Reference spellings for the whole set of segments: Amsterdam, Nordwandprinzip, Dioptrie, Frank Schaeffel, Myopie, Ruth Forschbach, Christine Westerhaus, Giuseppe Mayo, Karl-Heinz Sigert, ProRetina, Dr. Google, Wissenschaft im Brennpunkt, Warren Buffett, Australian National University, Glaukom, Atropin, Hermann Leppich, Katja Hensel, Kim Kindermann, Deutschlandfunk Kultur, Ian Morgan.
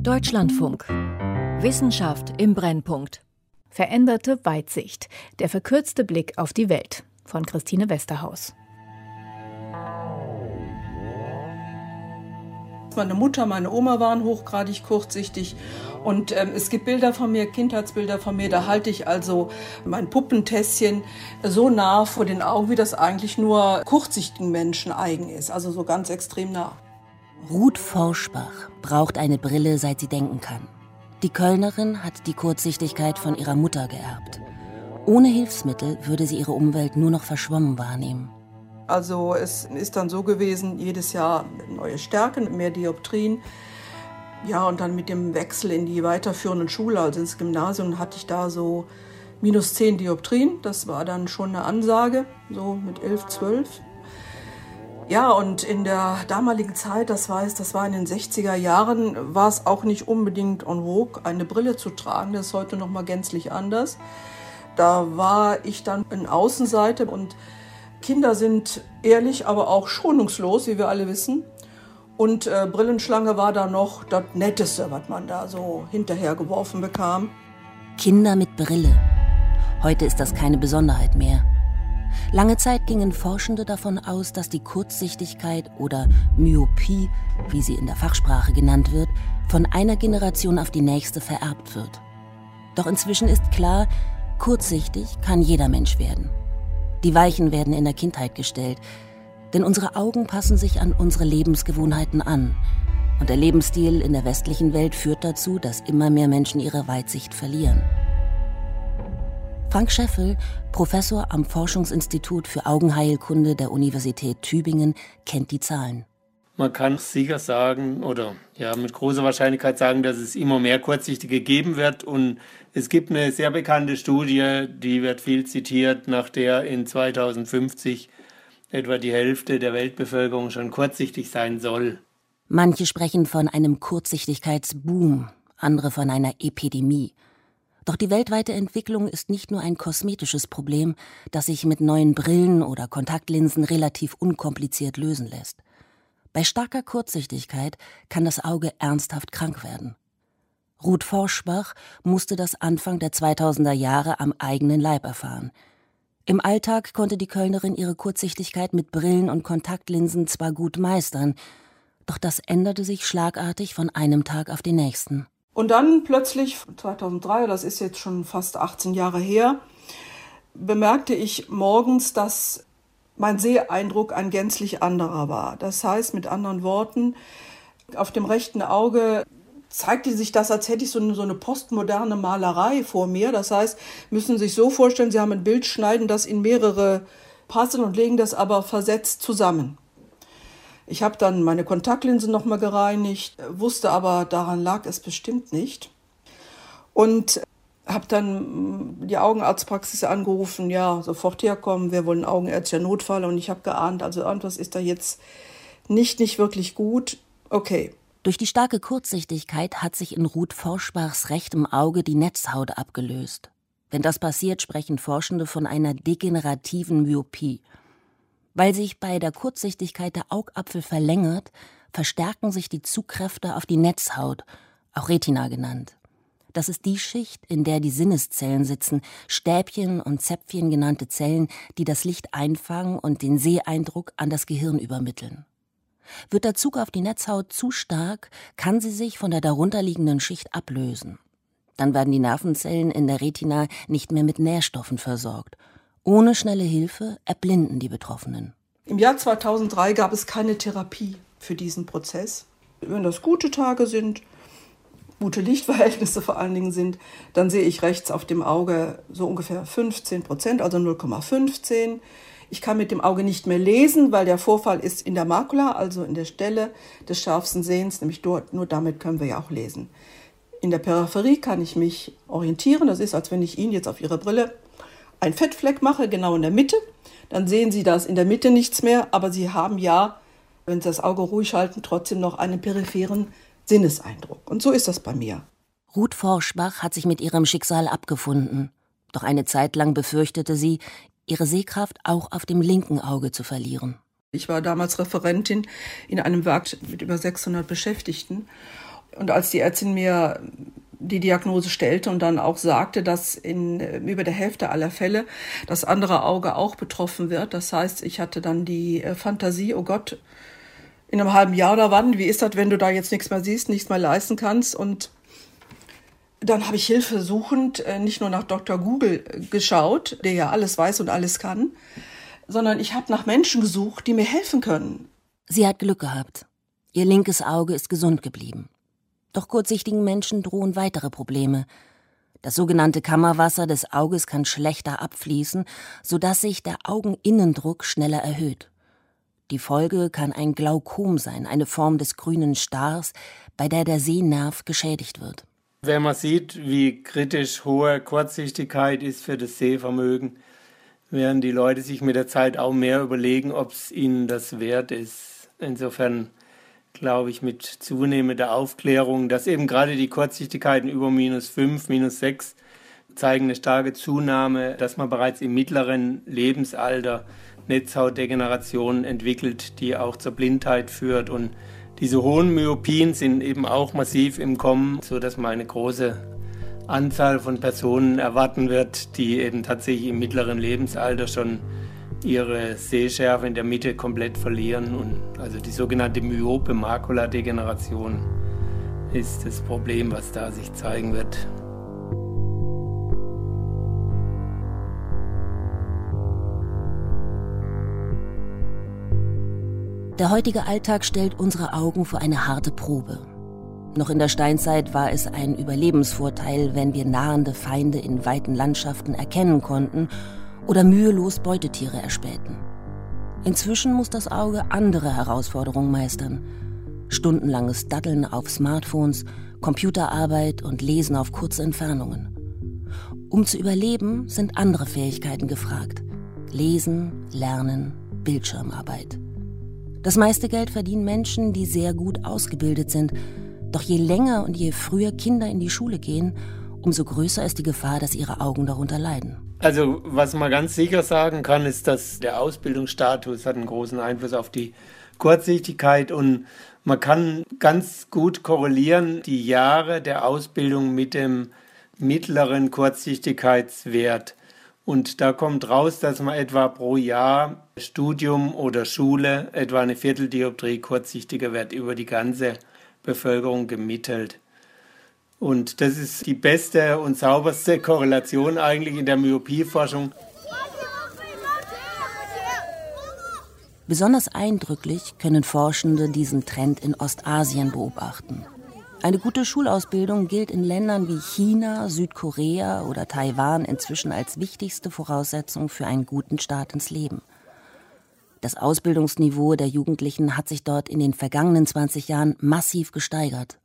Deutschlandfunk. Wissenschaft im Brennpunkt. Veränderte Weitsicht. Der verkürzte Blick auf die Welt. Von Christine Westerhaus. Meine Mutter, meine Oma waren hochgradig kurzsichtig. Und es gibt Bilder von mir, Kindheitsbilder von mir, da halte ich also mein Puppentässchen so nah vor den Augen, wie das eigentlich nur kurzsichtigen Menschen eigen ist. Also so ganz extrem nah. Ruth Forschbach braucht eine Brille, seit sie denken kann. Die Kölnerin hat die Kurzsichtigkeit von ihrer Mutter geerbt. Ohne Hilfsmittel würde sie ihre Umwelt nur noch verschwommen wahrnehmen. Also es ist dann so gewesen, jedes Jahr neue Stärken, mehr Dioptrien. Ja, und dann mit dem Wechsel in die weiterführenden Schule, also ins Gymnasium, hatte ich da so minus 10 Dioptrien. Das war dann schon eine Ansage, so mit 11, 12. Ja, und in der damaligen Zeit, das war in den 60er Jahren, war es auch nicht unbedingt en vogue, eine Brille zu tragen. Das ist heute noch mal gänzlich anders. Da war ich dann in Außenseite und Kinder sind ehrlich, aber auch schonungslos, wie wir alle wissen. Und Brillenschlange war da noch das Netteste, was man da so hinterhergeworfen bekam. Kinder mit Brille. Heute ist das keine Besonderheit mehr. Lange Zeit gingen Forschende davon aus, dass die Kurzsichtigkeit oder Myopie, wie sie in der Fachsprache genannt wird, von einer Generation auf die nächste vererbt wird. Doch inzwischen ist klar, kurzsichtig kann jeder Mensch werden. Die Weichen werden in der Kindheit gestellt, denn unsere Augen passen sich an unsere Lebensgewohnheiten an. Und der Lebensstil in der westlichen Welt führt dazu, dass immer mehr Menschen ihre Weitsicht verlieren. Frank Schaeffel, Professor am Forschungsinstitut für Augenheilkunde der Universität Tübingen, kennt die Zahlen. Man kann sicher sagen oder ja mit großer Wahrscheinlichkeit sagen, dass es immer mehr Kurzsichtige geben wird. Und es gibt eine sehr bekannte Studie, die wird viel zitiert, nach der in 2050 etwa die Hälfte der Weltbevölkerung schon kurzsichtig sein soll. Manche sprechen von einem Kurzsichtigkeitsboom, andere von einer Epidemie. Doch die weltweite Entwicklung ist nicht nur ein kosmetisches Problem, das sich mit neuen Brillen oder Kontaktlinsen relativ unkompliziert lösen lässt. Bei starker Kurzsichtigkeit kann das Auge ernsthaft krank werden. Ruth Forschbach musste das Anfang der 2000er Jahre am eigenen Leib erfahren. Im Alltag konnte die Kölnerin ihre Kurzsichtigkeit mit Brillen und Kontaktlinsen zwar gut meistern, doch das änderte sich schlagartig von einem Tag auf den nächsten. Und dann plötzlich, 2003, das ist jetzt schon fast 18 Jahre her, bemerkte ich morgens, dass mein Seheindruck ein gänzlich anderer war. Das heißt, mit anderen Worten, auf dem rechten Auge zeigte sich das, als hätte ich so eine postmoderne Malerei vor mir. Das heißt, müssen Sie sich so vorstellen, Sie haben ein Bild, schneiden das in mehrere Puzzle und legen das aber versetzt zusammen. Ich habe dann meine Kontaktlinse nochmal gereinigt, wusste aber, daran lag es bestimmt nicht. Und habe dann die Augenarztpraxis angerufen, ja, sofort herkommen, wir wollen augenärztlicher Notfall. Und ich habe geahnt, also irgendwas ist da jetzt nicht wirklich gut. Okay. Durch die starke Kurzsichtigkeit hat sich in Ruth Forschbachs rechtem Auge die Netzhaut abgelöst. Wenn das passiert, sprechen Forschende von einer degenerativen Myopie. Weil sich bei der Kurzsichtigkeit der Augapfel verlängert, verstärken sich die Zugkräfte auf die Netzhaut, auch Retina genannt. Das ist die Schicht, in der die Sinneszellen sitzen, Stäbchen und Zäpfchen genannte Zellen, die das Licht einfangen und den Seheindruck an das Gehirn übermitteln. Wird der Zug auf die Netzhaut zu stark, kann sie sich von der darunterliegenden Schicht ablösen. Dann werden die Nervenzellen in der Retina nicht mehr mit Nährstoffen versorgt. Ohne schnelle Hilfe erblinden die Betroffenen. Im Jahr 2003 gab es keine Therapie für diesen Prozess. Wenn das gute Tage sind, gute Lichtverhältnisse vor allen Dingen sind, dann sehe ich rechts auf dem Auge so ungefähr 15%, also 0,15. Ich kann mit dem Auge nicht mehr lesen, weil der Vorfall ist in der Makula, also in der Stelle des schärfsten Sehens, nämlich dort, nur damit können wir ja auch lesen. In der Peripherie kann ich mich orientieren, das ist, als wenn ich Ihnen jetzt auf Ihre Brille ein Fettfleck mache, genau in der Mitte, dann sehen Sie das in der Mitte nichts mehr, aber Sie haben ja, wenn Sie das Auge ruhig halten, trotzdem noch einen peripheren Sinneseindruck. Und so ist das bei mir. Ruth Forschbach hat sich mit ihrem Schicksal abgefunden. Doch eine Zeit lang befürchtete sie, ihre Sehkraft auch auf dem linken Auge zu verlieren. Ich war damals Referentin in einem Werk mit über 600 Beschäftigten. Und als die Ärztin mir die Diagnose stellte und dann auch sagte, dass in über der Hälfte aller Fälle das andere Auge auch betroffen wird. Das heißt, ich hatte dann die Fantasie, oh Gott, in einem halben Jahr oder wann, wie ist das, wenn du da jetzt nichts mehr siehst, nichts mehr leisten kannst? Und dann habe ich hilfesuchend nicht nur nach Dr. Google geschaut, der ja alles weiß und alles kann, sondern ich habe nach Menschen gesucht, die mir helfen können. Sie hat Glück gehabt. Ihr linkes Auge ist gesund geblieben. Doch kurzsichtigen Menschen drohen weitere Probleme. Das sogenannte Kammerwasser des Auges kann schlechter abfließen, sodass sich der Augeninnendruck schneller erhöht. Die Folge kann ein Glaukom sein, eine Form des grünen Stars, bei der der Sehnerv geschädigt wird. Wenn man sieht, wie kritisch hohe Kurzsichtigkeit ist für das Sehvermögen, werden die Leute sich mit der Zeit auch mehr überlegen, ob es ihnen das wert ist. Insofern glaube ich, mit zunehmender Aufklärung, dass eben gerade die Kurzsichtigkeiten über -5, -6 zeigen eine starke Zunahme, dass man bereits im mittleren Lebensalter Netzhautdegenerationen entwickelt, die auch zur Blindheit führt. Und diese hohen Myopien sind eben auch massiv im Kommen, sodass man eine große Anzahl von Personen erwarten wird, die eben tatsächlich im mittleren Lebensalter schon ihre Sehschärfe in der Mitte komplett verlieren. Und also die sogenannte myope Makuladegeneration ist das Problem, was da sich zeigen wird. Der heutige Alltag stellt unsere Augen vor eine harte Probe. Noch in der Steinzeit war es ein Überlebensvorteil, wenn wir nahende Feinde in weiten Landschaften erkennen konnten oder mühelos Beutetiere erspähten. Inzwischen muss das Auge andere Herausforderungen meistern. Stundenlanges Daddeln auf Smartphones, Computerarbeit und Lesen auf kurze Entfernungen. Um zu überleben, sind andere Fähigkeiten gefragt. Lesen, Lernen, Bildschirmarbeit. Das meiste Geld verdienen Menschen, die sehr gut ausgebildet sind. Doch je länger und je früher Kinder in die Schule gehen, umso größer ist die Gefahr, dass ihre Augen darunter leiden. Also was man ganz sicher sagen kann, ist, dass der Ausbildungsstatus hat einen großen Einfluss auf die Kurzsichtigkeit und man kann ganz gut korrelieren die Jahre der Ausbildung mit dem mittleren Kurzsichtigkeitswert. Und da kommt raus, dass man etwa pro Jahr Studium oder Schule etwa eine Vierteldioptrie kurzsichtiger wird über die ganze Bevölkerung gemittelt. Und das ist die beste und sauberste Korrelation eigentlich in der Myopieforschung. Besonders eindrücklich können Forschende diesen Trend in Ostasien beobachten. Eine gute Schulausbildung gilt in Ländern wie China, Südkorea oder Taiwan inzwischen als wichtigste Voraussetzung für einen guten Start ins Leben. Das Ausbildungsniveau der Jugendlichen hat sich dort in den vergangenen 20 Jahren massiv gesteigert.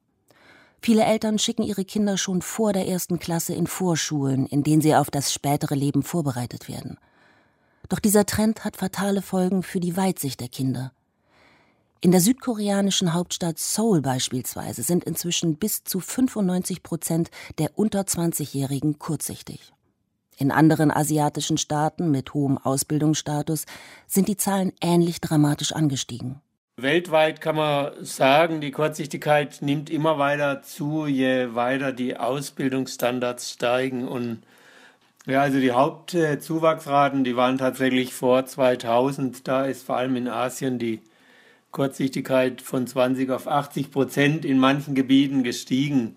Viele Eltern schicken ihre Kinder schon vor der ersten Klasse in Vorschulen, in denen sie auf das spätere Leben vorbereitet werden. Doch dieser Trend hat fatale Folgen für die Weitsicht der Kinder. In der südkoreanischen Hauptstadt Seoul beispielsweise sind inzwischen bis zu 95% der unter 20-Jährigen kurzsichtig. In anderen asiatischen Staaten mit hohem Ausbildungsstatus sind die Zahlen ähnlich dramatisch angestiegen. Weltweit kann man sagen, die Kurzsichtigkeit nimmt immer weiter zu, je weiter die Ausbildungsstandards steigen. Und ja, also die Hauptzuwachsraten, die waren tatsächlich vor 2000. Da ist vor allem in Asien die Kurzsichtigkeit von 20 auf 80% in manchen Gebieten gestiegen.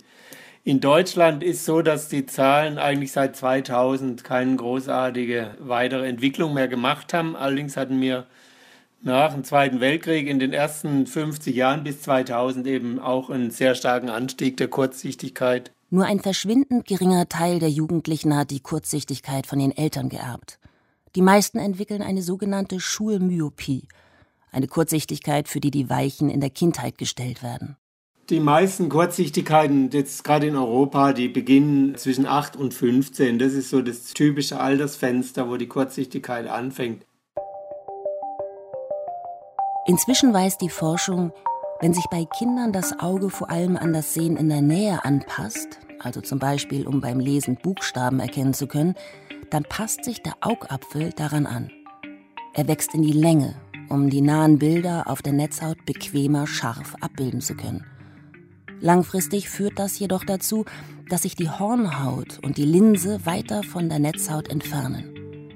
In Deutschland ist so, dass die Zahlen eigentlich seit 2000 keine großartige weitere Entwicklung mehr gemacht haben. Allerdings hatten wir nach dem Zweiten Weltkrieg in den ersten 50 Jahren bis 2000 eben auch einen sehr starken Anstieg der Kurzsichtigkeit. Nur ein verschwindend geringer Teil der Jugendlichen hat die Kurzsichtigkeit von den Eltern geerbt. Die meisten entwickeln eine sogenannte Schulmyopie, eine Kurzsichtigkeit, für die Weichen in der Kindheit gestellt werden. Die meisten Kurzsichtigkeiten, jetzt gerade in Europa, die beginnen zwischen 8 und 15. Das ist so das typische Altersfenster, wo die Kurzsichtigkeit anfängt. Inzwischen weiß die Forschung, wenn sich bei Kindern das Auge vor allem an das Sehen in der Nähe anpasst, also zum Beispiel um beim Lesen Buchstaben erkennen zu können, dann passt sich der Augapfel daran an. Er wächst in die Länge, um die nahen Bilder auf der Netzhaut bequemer scharf abbilden zu können. Langfristig führt das jedoch dazu, dass sich die Hornhaut und die Linse weiter von der Netzhaut entfernen.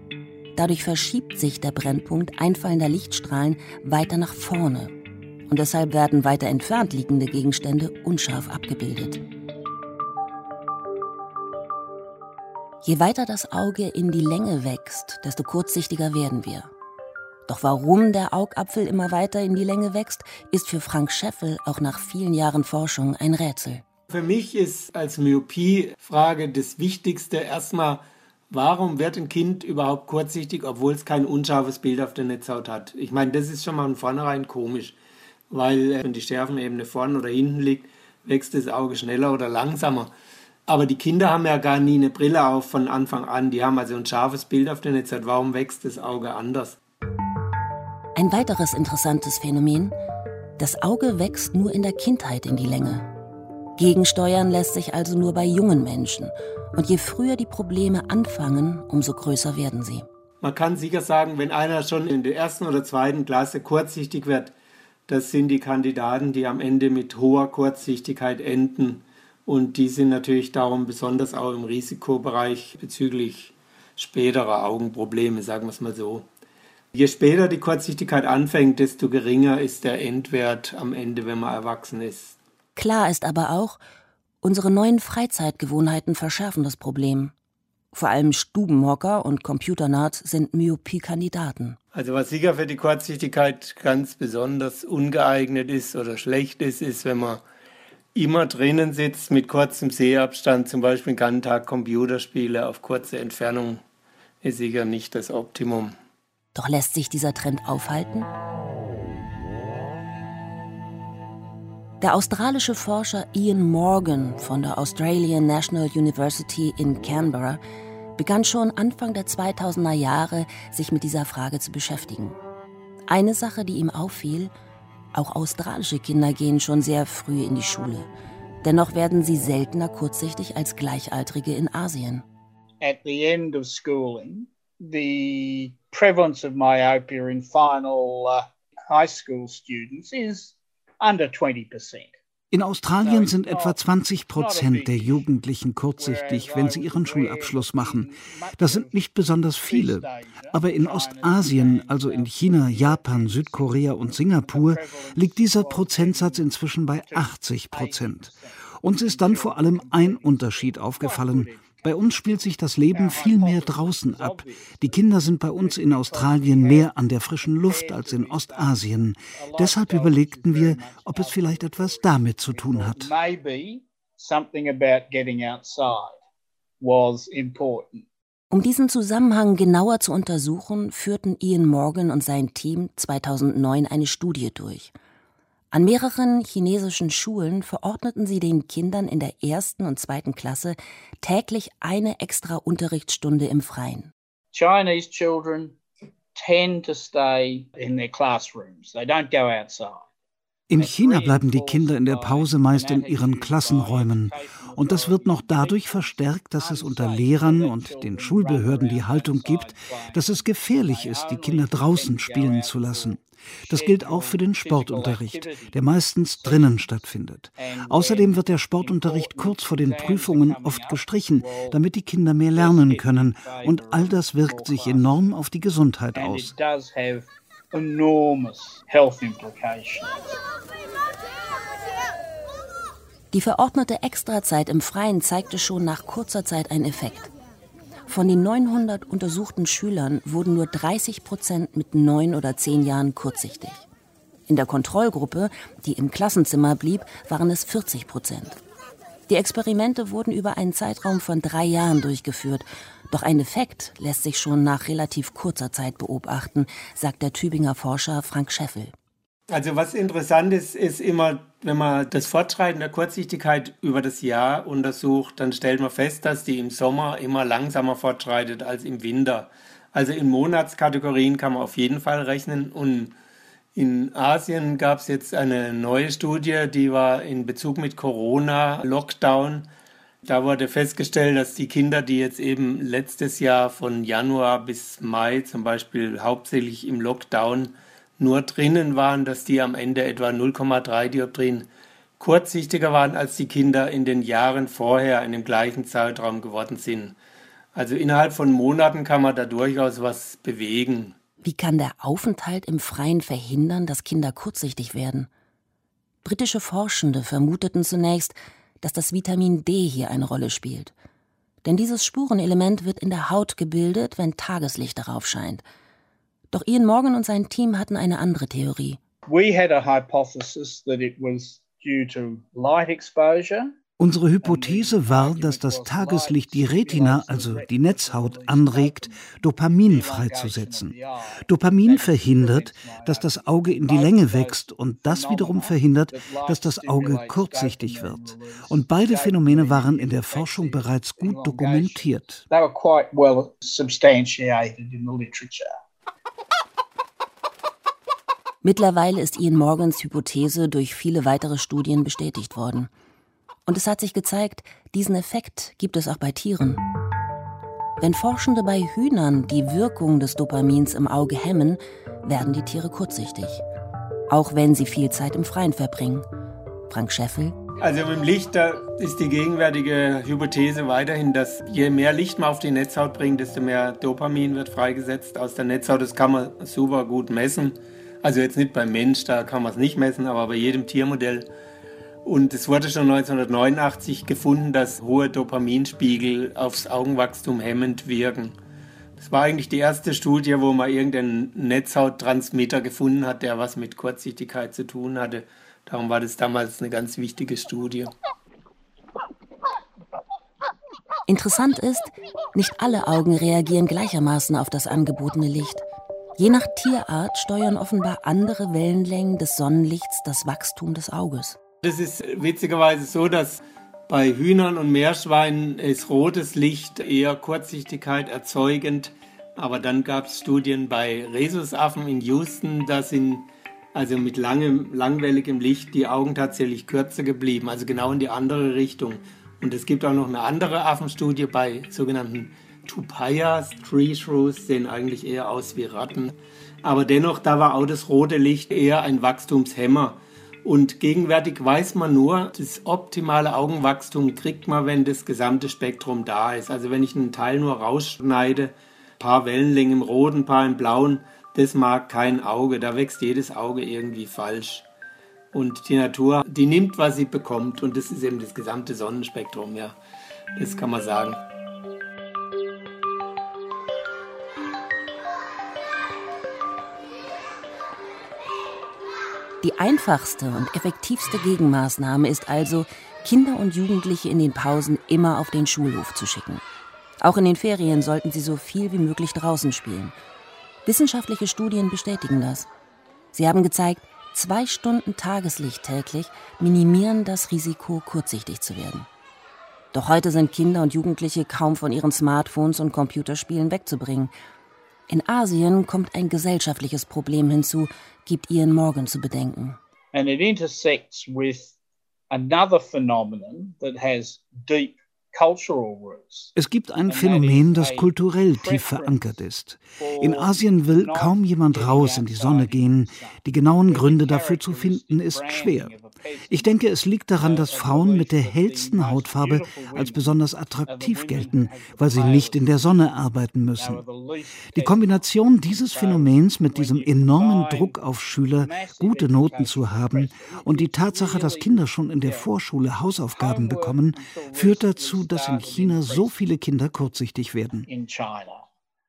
Dadurch verschiebt sich der Brennpunkt einfallender Lichtstrahlen weiter nach vorne und deshalb werden weiter entfernt liegende Gegenstände unscharf abgebildet. Je weiter das Auge in die Länge wächst, desto kurzsichtiger werden wir. Doch warum der Augapfel immer weiter in die Länge wächst, ist für Frank Schaeffel auch nach vielen Jahren Forschung ein Rätsel. Für mich ist als Myopie-Frage das Wichtigste erstmal, warum wird ein Kind überhaupt kurzsichtig, obwohl es kein unscharfes Bild auf der Netzhaut hat? Ich meine, das ist schon mal von vornherein komisch, weil wenn die Schärfenebene vorne oder hinten liegt, wächst das Auge schneller oder langsamer. Aber die Kinder haben ja gar nie eine Brille auf von Anfang an. Die haben also ein scharfes Bild auf der Netzhaut. Warum wächst das Auge anders? Ein weiteres interessantes Phänomen: Das Auge wächst nur in der Kindheit in die Länge. Gegensteuern lässt sich also nur bei jungen Menschen. Und je früher die Probleme anfangen, umso größer werden sie. Man kann sicher sagen, wenn einer schon in der 1. oder 2. Klasse kurzsichtig wird, das sind die Kandidaten, die am Ende mit hoher Kurzsichtigkeit enden. Und die sind natürlich darum besonders auch im Risikobereich bezüglich späterer Augenprobleme, sagen wir es mal so. Je später die Kurzsichtigkeit anfängt, desto geringer ist der Endwert am Ende, wenn man erwachsen ist. Klar ist aber auch, unsere neuen Freizeitgewohnheiten verschärfen das Problem. Vor allem Stubenhocker und Computernerds sind Myopie-Kandidaten. Also was sicher für die Kurzsichtigkeit ganz besonders ungeeignet ist oder schlecht ist, ist, wenn man immer drinnen sitzt mit kurzem Sehabstand, zum Beispiel den ganzen Tag Computerspiele auf kurze Entfernung, ist sicher nicht das Optimum. Doch lässt sich dieser Trend aufhalten? Der australische Forscher Ian Morgan von der Australian National University in Canberra begann schon Anfang der 2000er Jahre, sich mit dieser Frage zu beschäftigen. Eine Sache, die ihm auffiel: Auch australische Kinder gehen schon sehr früh in die Schule. Dennoch werden sie seltener kurzsichtig als Gleichaltrige in Asien. At the end of schooling, the prevalence of myopia in final high school students is under 20%. In Australien sind etwa 20% der Jugendlichen kurzsichtig, wenn sie ihren Schulabschluss machen. Das sind nicht besonders viele. Aber in Ostasien, also in China, Japan, Südkorea und Singapur, liegt dieser Prozentsatz inzwischen bei 80%. Uns ist dann vor allem ein Unterschied aufgefallen. Bei uns spielt sich das Leben viel mehr draußen ab. Die Kinder sind bei uns in Australien mehr an der frischen Luft als in Ostasien. Deshalb überlegten wir, ob es vielleicht etwas damit zu tun hat. Um diesen Zusammenhang genauer zu untersuchen, führten Ian Morgan und sein Team 2009 eine Studie durch. An mehreren chinesischen Schulen verordneten sie den Kindern in der 1. und 2. Klasse täglich eine extra Unterrichtsstunde im Freien. Chinese children tend to stay in their classrooms. They don't go outside. In China bleiben die Kinder in der Pause meist in ihren Klassenräumen. Und das wird noch dadurch verstärkt, dass es unter Lehrern und den Schulbehörden die Haltung gibt, dass es gefährlich ist, die Kinder draußen spielen zu lassen. Das gilt auch für den Sportunterricht, der meistens drinnen stattfindet. Außerdem wird der Sportunterricht kurz vor den Prüfungen oft gestrichen, damit die Kinder mehr lernen können. Und all das wirkt sich enorm auf die Gesundheit aus. Die verordnete Extrazeit im Freien zeigte schon nach kurzer Zeit einen Effekt. Von den 900 untersuchten Schülern wurden nur 30% mit 9 oder 10 Jahren kurzsichtig. In der Kontrollgruppe, die im Klassenzimmer blieb, waren es 40%. Die Experimente wurden über einen Zeitraum von 3 Jahren durchgeführt. Doch ein Effekt lässt sich schon nach relativ kurzer Zeit beobachten, sagt der Tübinger Forscher Frank Schaeffel. Also was interessant ist, ist immer, wenn man das Fortschreiten der Kurzsichtigkeit über das Jahr untersucht, dann stellt man fest, dass die im Sommer immer langsamer fortschreitet als im Winter. Also in Monatskategorien kann man auf jeden Fall rechnen. Und in Asien gab es jetzt eine neue Studie, die war in Bezug mit Corona-Lockdown. Da wurde festgestellt, dass die Kinder, die jetzt eben letztes Jahr von Januar bis Mai zum Beispiel hauptsächlich im Lockdown nur drinnen waren, dass die am Ende etwa 0,3 Dioptrien kurzsichtiger waren als die Kinder in den Jahren vorher in dem gleichen Zeitraum geworden sind. Also innerhalb von Monaten kann man da durchaus was bewegen. Wie kann der Aufenthalt im Freien verhindern, dass Kinder kurzsichtig werden? Britische Forschende vermuteten zunächst, dass das Vitamin D hier eine Rolle spielt. Denn dieses Spurenelement wird in der Haut gebildet, wenn Tageslicht darauf scheint. Doch Ian Morgan und sein Team hatten eine andere Theorie. We had a hypothesis that it was due to light exposure. Unsere Hypothese war, dass das Tageslicht die Retina, also die Netzhaut, anregt, Dopamin freizusetzen. Dopamin verhindert, dass das Auge in die Länge wächst und das wiederum verhindert, dass das Auge kurzsichtig wird. Und beide Phänomene waren in der Forschung bereits gut dokumentiert. Mittlerweile ist Ian Morgans Hypothese durch viele weitere Studien bestätigt worden. Und es hat sich gezeigt, diesen Effekt gibt es auch bei Tieren. Wenn Forschende bei Hühnern die Wirkung des Dopamins im Auge hemmen, werden die Tiere kurzsichtig. Auch wenn sie viel Zeit im Freien verbringen. Frank Schaeffel. Also mit dem Licht, da ist die gegenwärtige Hypothese weiterhin, dass je mehr Licht man auf die Netzhaut bringt, desto mehr Dopamin wird freigesetzt aus der Netzhaut. Das kann man super gut messen. Also jetzt nicht beim Mensch, da kann man es nicht messen, aber bei jedem Tiermodell. Und es wurde schon 1989 gefunden, dass hohe Dopaminspiegel aufs Augenwachstum hemmend wirken. Das war eigentlich die erste Studie, wo man irgendeinen Netzhauttransmitter gefunden hat, der was mit Kurzsichtigkeit zu tun hatte. Darum war das damals eine ganz wichtige Studie. Interessant ist, nicht alle Augen reagieren gleichermaßen auf das angebotene Licht. Je nach Tierart steuern offenbar andere Wellenlängen des Sonnenlichts das Wachstum des Auges. Es ist witzigerweise so, dass bei Hühnern und Meerschweinen ist rotes Licht eher Kurzsichtigkeit erzeugend. Aber dann gab es Studien bei Rhesusaffen in Houston, da sind also mit langwelligem Licht die Augen tatsächlich kürzer geblieben, also genau in die andere Richtung. Und es gibt auch noch eine andere Affenstudie bei sogenannten Tupaias, Tree Shrews, sehen eigentlich eher aus wie Ratten. Aber dennoch, da war auch das rote Licht eher ein Wachstumshemmer. Und gegenwärtig weiß man nur, das optimale Augenwachstum kriegt man, wenn das gesamte Spektrum da ist. Also wenn ich einen Teil nur rausschneide, ein paar Wellenlängen im Roten, ein paar im Blauen, das mag kein Auge. Da wächst jedes Auge irgendwie falsch. Und die Natur, die nimmt, was sie bekommt. Und das ist eben das gesamte Sonnenspektrum, ja. Das kann man sagen. Die einfachste und effektivste Gegenmaßnahme ist also, Kinder und Jugendliche in den Pausen immer auf den Schulhof zu schicken. Auch in den Ferien sollten sie so viel wie möglich draußen spielen. Wissenschaftliche Studien bestätigen das. Sie haben gezeigt, 2 Stunden Tageslicht täglich minimieren das Risiko, kurzsichtig zu werden. Doch heute sind Kinder und Jugendliche kaum von ihren Smartphones und Computerspielen wegzubringen. In Asien kommt ein gesellschaftliches Problem hinzu, gibt Ian Morgan zu bedenken. And it intersects with another phenomenon that has deep cultural roots. Es gibt ein Phänomen, das kulturell tief verankert ist. In Asien will kaum jemand raus in die Sonne gehen. Die genauen Gründe dafür zu finden, ist schwer. Ich denke, es liegt daran, dass Frauen mit der hellsten Hautfarbe als besonders attraktiv gelten, weil sie nicht in der Sonne arbeiten müssen. Die Kombination dieses Phänomens mit diesem enormen Druck auf Schüler, gute Noten zu haben, und die Tatsache, dass Kinder schon in der Vorschule Hausaufgaben bekommen, führt dazu, dass in China so viele Kinder kurzsichtig werden.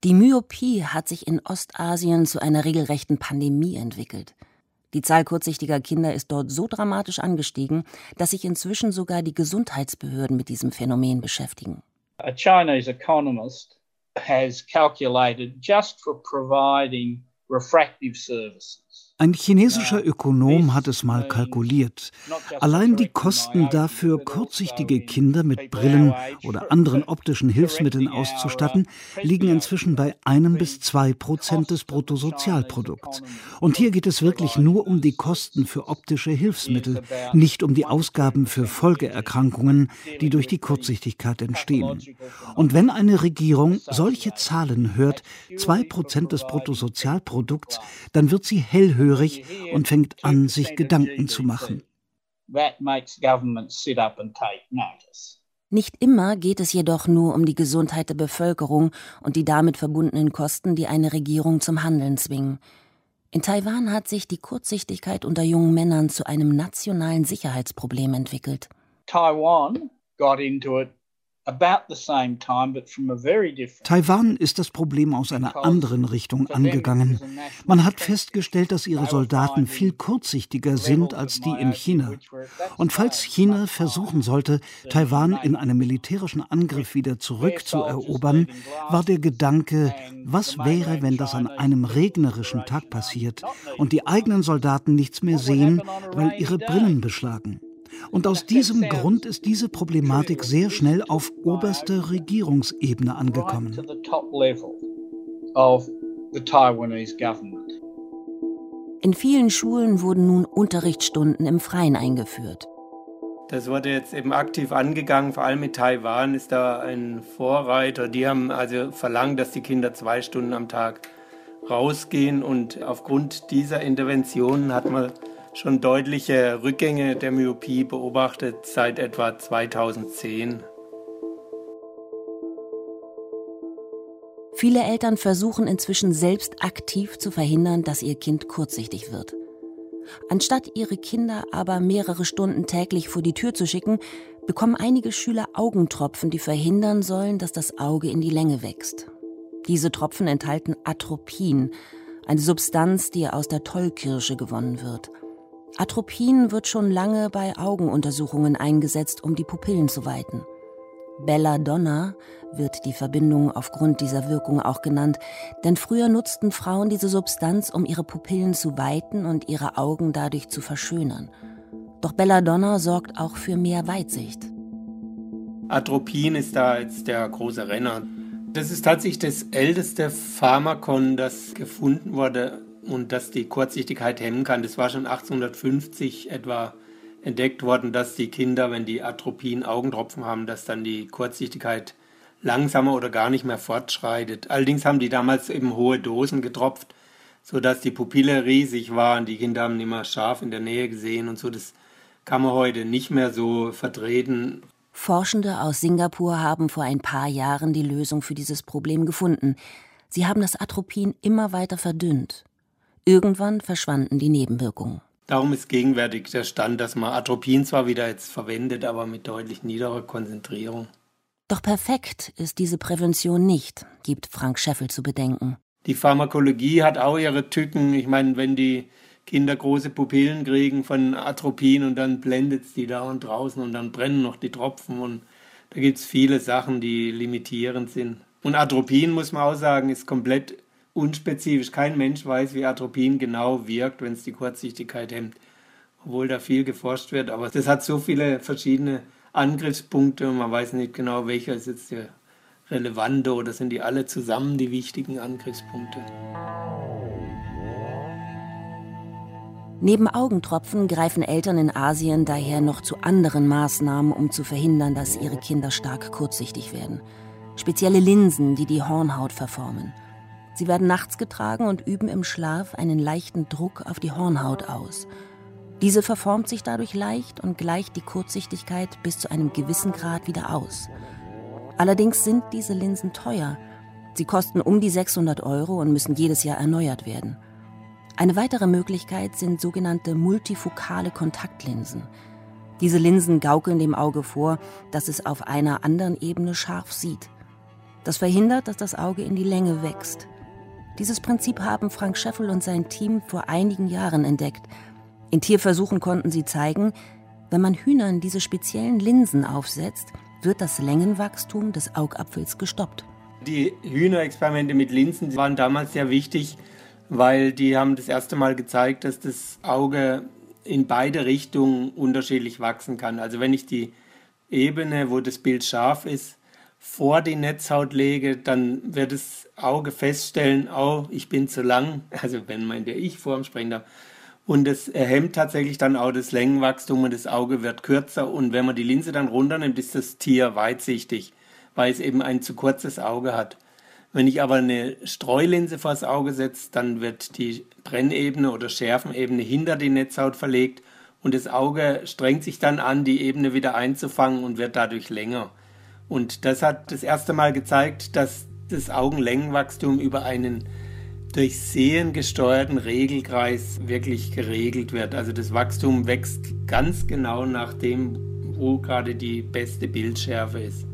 Die Myopie hat sich in Ostasien zu einer regelrechten Pandemie entwickelt. Die Zahl kurzsichtiger Kinder ist dort so dramatisch angestiegen, dass sich inzwischen sogar die Gesundheitsbehörden mit diesem Phänomen beschäftigen. A Chinese economist has calculated just for providing refractive services. Ein chinesischer Ökonom hat es mal kalkuliert. Allein die Kosten dafür, kurzsichtige Kinder mit Brillen oder anderen optischen Hilfsmitteln auszustatten, liegen inzwischen bei 1 bis 2% des Bruttosozialprodukts. Und hier geht es wirklich nur um die Kosten für optische Hilfsmittel, nicht um die Ausgaben für Folgeerkrankungen, die durch die Kurzsichtigkeit entstehen. Und wenn eine Regierung solche Zahlen hört, 2% des Bruttosozialprodukts, dann wird sie hellhörig und fängt an, sich Gedanken zu machen. that makes governments sit up and take notice. Nicht immer geht es jedoch nur um die Gesundheit der Bevölkerung und die damit verbundenen Kosten, die eine Regierung zum Handeln zwingen. In Taiwan hat sich die Kurzsichtigkeit unter jungen Männern zu einem nationalen Sicherheitsproblem entwickelt. Taiwan ist das Problem aus einer anderen Richtung angegangen. Man hat festgestellt, dass ihre Soldaten viel kurzsichtiger sind als die in China. Und falls China versuchen sollte, Taiwan in einem militärischen Angriff wieder zurückzuerobern, war der Gedanke, was wäre, wenn das an einem regnerischen Tag passiert und die eigenen Soldaten nichts mehr sehen, weil ihre Brillen beschlagen. Und aus diesem Grund ist diese Problematik sehr schnell auf oberster Regierungsebene angekommen. In vielen Schulen wurden nun Unterrichtsstunden im Freien eingeführt. Das wurde jetzt eben aktiv angegangen, vor allem mit Taiwan ist da ein Vorreiter. Die haben also verlangt, dass die Kinder 2 Stunden am Tag rausgehen. Und aufgrund dieser Interventionen hat man schon deutliche Rückgänge der Myopie beobachtet seit etwa 2010. Viele Eltern versuchen inzwischen selbst aktiv zu verhindern, dass ihr Kind kurzsichtig wird. Anstatt ihre Kinder aber mehrere Stunden täglich vor die Tür zu schicken, bekommen einige Schüler Augentropfen, die verhindern sollen, dass das Auge in die Länge wächst. Diese Tropfen enthalten Atropin, eine Substanz, die aus der Tollkirsche gewonnen wird. Atropin wird schon lange bei Augenuntersuchungen eingesetzt, um die Pupillen zu weiten. Belladonna wird die Verbindung aufgrund dieser Wirkung auch genannt, denn früher nutzten Frauen diese Substanz, um ihre Pupillen zu weiten und ihre Augen dadurch zu verschönern. Doch Belladonna sorgt auch für mehr Weitsicht. Atropin ist da jetzt der große Renner. Das ist tatsächlich das älteste Pharmakon, das gefunden wurde und dass die Kurzsichtigkeit hemmen kann. Das war schon 1850 etwa entdeckt worden, dass die Kinder, wenn die Atropin Augentropfen haben, dass dann die Kurzsichtigkeit langsamer oder gar nicht mehr fortschreitet. Allerdings haben die damals eben hohe Dosen getropft, sodass die Pupille riesig war und die Kinder haben immer scharf in der Nähe gesehen und so. Das kann man heute nicht mehr so vertreten. Forschende aus Singapur haben vor ein paar Jahren die Lösung für dieses Problem gefunden. Sie haben das Atropin immer weiter verdünnt. Irgendwann verschwanden die Nebenwirkungen. Darum ist gegenwärtig der Stand, dass man Atropin zwar wieder jetzt verwendet, aber mit deutlich niederer Konzentrierung. Doch perfekt ist diese Prävention nicht, gibt Frank Schaeffel zu bedenken. Die Pharmakologie hat auch ihre Tücken. Ich meine, wenn die Kinder große Pupillen kriegen von Atropin und dann blendet es die da und draußen und dann brennen noch die Tropfen. Und da gibt es viele Sachen, die limitierend sind. Und Atropin, muss man auch sagen, ist komplett unspezifisch. Kein Mensch weiß, wie Atropin genau wirkt, wenn es die Kurzsichtigkeit hemmt. Obwohl da viel geforscht wird. Aber das hat so viele verschiedene Angriffspunkte und man weiß nicht genau, welcher ist jetzt der relevante oder sind die alle zusammen die wichtigen Angriffspunkte. Neben Augentropfen greifen Eltern in Asien daher noch zu anderen Maßnahmen, um zu verhindern, dass ihre Kinder stark kurzsichtig werden. Spezielle Linsen, die die Hornhaut verformen. Sie werden nachts getragen und üben im Schlaf einen leichten Druck auf die Hornhaut aus. Diese verformt sich dadurch leicht und gleicht die Kurzsichtigkeit bis zu einem gewissen Grad wieder aus. Allerdings sind diese Linsen teuer. Sie kosten um die 600 € und müssen jedes Jahr erneuert werden. Eine weitere Möglichkeit sind sogenannte multifokale Kontaktlinsen. Diese Linsen gaukeln dem Auge vor, dass es auf einer anderen Ebene scharf sieht. Das verhindert, dass das Auge in die Länge wächst. Dieses Prinzip haben Frank Schaeffel und sein Team vor einigen Jahren entdeckt. In Tierversuchen konnten sie zeigen, wenn man Hühnern diese speziellen Linsen aufsetzt, wird das Längenwachstum des Augapfels gestoppt. Die Hühnerexperimente mit Linsen waren damals sehr wichtig, weil die haben das erste Mal gezeigt, dass das Auge in beide Richtungen unterschiedlich wachsen kann. Also wenn ich die Ebene, wo das Bild scharf ist, vor die Netzhaut lege, dann wird das Auge feststellen, oh, ich bin zu lang, also wenn man in der Ich-Form sprechen darf. Und das hemmt tatsächlich dann auch das Längenwachstum und das Auge wird kürzer. Und wenn man die Linse dann runternimmt, ist das Tier weitsichtig, weil es eben ein zu kurzes Auge hat. Wenn ich aber eine Streulinse vors Auge setze, dann wird die Brennebene oder Schärfenebene hinter die Netzhaut verlegt. und das Auge strengt sich dann an, die Ebene wieder einzufangen und wird dadurch länger. Und das hat das erste Mal gezeigt, dass das Augenlängenwachstum über einen durch Sehen gesteuerten Regelkreis wirklich geregelt wird. Also das Wachstum wächst ganz genau nach dem, wo gerade die beste Bildschärfe ist.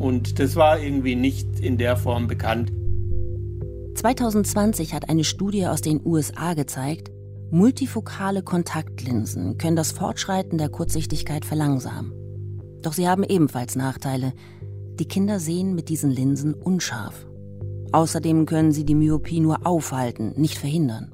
Und das war irgendwie nicht in der Form bekannt. 2020 hat eine Studie aus den USA gezeigt, multifokale Kontaktlinsen können das Fortschreiten der Kurzsichtigkeit verlangsamen. Doch sie haben ebenfalls Nachteile. Die Kinder sehen mit diesen Linsen unscharf. Außerdem können sie die Myopie nur aufhalten, nicht verhindern.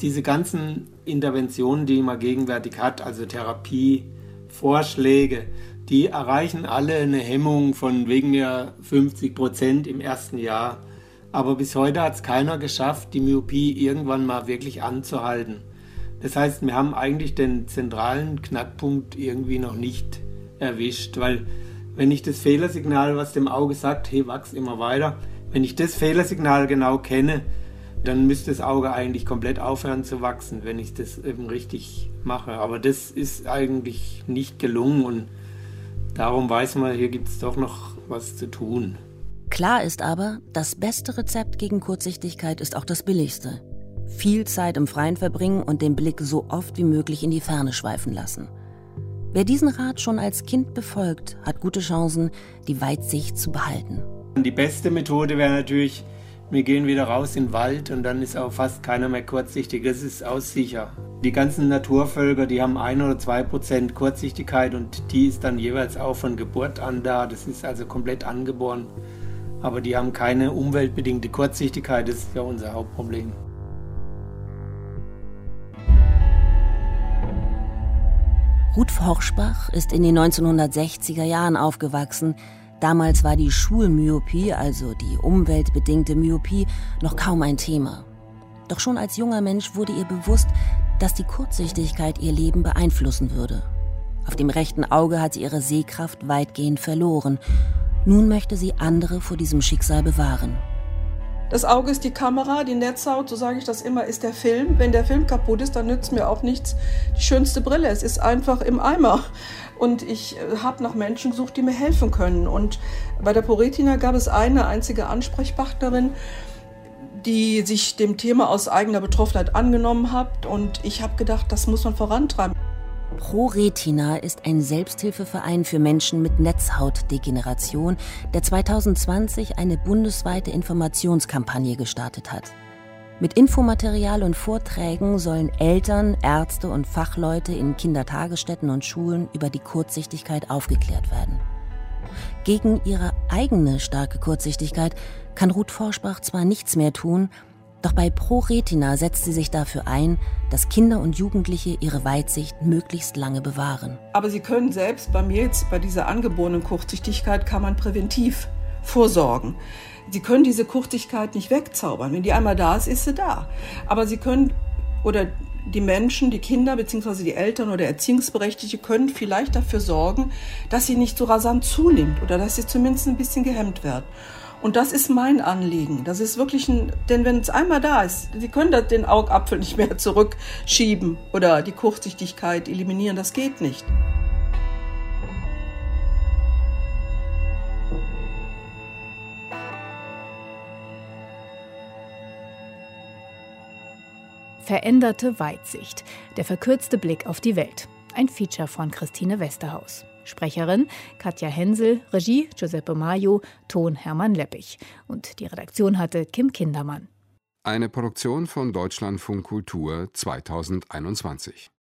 Diese ganzen Interventionen, die man gegenwärtig hat, also Therapievorschläge, die erreichen alle eine Hemmung von wegen mir 50% im ersten Jahr. Aber bis heute hat es keiner geschafft, die Myopie irgendwann mal wirklich anzuhalten. Das heißt, wir haben eigentlich den zentralen Knackpunkt irgendwie noch nicht erwischt, weil wenn ich das Fehlersignal, was dem Auge sagt, hey, wachs immer weiter, wenn ich das Fehlersignal genau kenne, dann müsste das Auge eigentlich komplett aufhören zu wachsen, wenn ich das eben richtig mache. Aber das ist eigentlich nicht gelungen und darum weiß man, hier gibt es doch noch was zu tun. Klar ist aber, das beste Rezept gegen Kurzsichtigkeit ist auch das billigste. Viel Zeit im Freien verbringen und den Blick so oft wie möglich in die Ferne schweifen lassen. Wer diesen Rat schon als Kind befolgt, hat gute Chancen, die Weitsicht zu behalten. Die beste Methode wäre natürlich, wir gehen wieder raus in den Wald und dann ist auch fast keiner mehr kurzsichtig. Das ist auch sicher. Die ganzen Naturvölker, die haben 1 oder 2% Kurzsichtigkeit und die ist dann jeweils auch von Geburt an da. Das ist also komplett angeboren. Aber die haben keine umweltbedingte Kurzsichtigkeit. Das ist ja unser Hauptproblem. Ruth Forschbach ist in den 1960er Jahren aufgewachsen. Damals war die Schulmyopie, also die umweltbedingte Myopie, noch kaum ein Thema. Doch schon als junger Mensch wurde ihr bewusst, dass die Kurzsichtigkeit ihr Leben beeinflussen würde. Auf dem rechten Auge hat sie ihre Sehkraft weitgehend verloren. Nun möchte sie andere vor diesem Schicksal bewahren. Das Auge ist die Kamera, die Netzhaut, so sage ich das immer, ist der Film. Wenn der Film kaputt ist, dann nützt mir auch nichts die schönste Brille. Es ist einfach im Eimer. Und ich habe nach Menschen gesucht, die mir helfen können. Und bei der ProRetina gab es eine einzige Ansprechpartnerin, die sich dem Thema aus eigener Betroffenheit angenommen hat. Und ich habe gedacht, das muss man vorantreiben. ProRetina ist ein Selbsthilfeverein für Menschen mit Netzhautdegeneration, der 2020 eine bundesweite Informationskampagne gestartet hat. Mit Infomaterial und Vorträgen sollen Eltern, Ärzte und Fachleute in Kindertagesstätten und Schulen über die Kurzsichtigkeit aufgeklärt werden. Gegen ihre eigene starke Kurzsichtigkeit kann Ruth Forschbach zwar nichts mehr tun, doch bei ProRetina setzt sie sich dafür ein, dass Kinder und Jugendliche ihre Weitsicht möglichst lange bewahren. Aber sie können selbst bei mir jetzt, bei dieser angeborenen Kurzsichtigkeit, kann man präventiv vorsorgen. Sie können diese Kurzsichtigkeit nicht wegzaubern. Wenn die einmal da ist sie da. Aber sie können, oder die Menschen, die Kinder bzw. die Eltern oder Erziehungsberechtigte können vielleicht dafür sorgen, dass sie nicht so rasant zulimmt oder dass sie zumindest ein bisschen gehemmt werden. Und das ist mein Anliegen. Das ist wirklich denn wenn es einmal da ist, Sie können den Augapfel nicht mehr zurückschieben oder die Kurzsichtigkeit eliminieren. Das geht nicht. Veränderte Weitsicht. Der verkürzte Blick auf die Welt. Ein Feature von Christine Westerhaus. Sprecherin Katja Hensel, Regie Giuseppe Mayo, Ton Hermann Leppich. Und die Redaktion hatte Kim Kindermann. Eine Produktion von Deutschlandfunk Kultur 2021.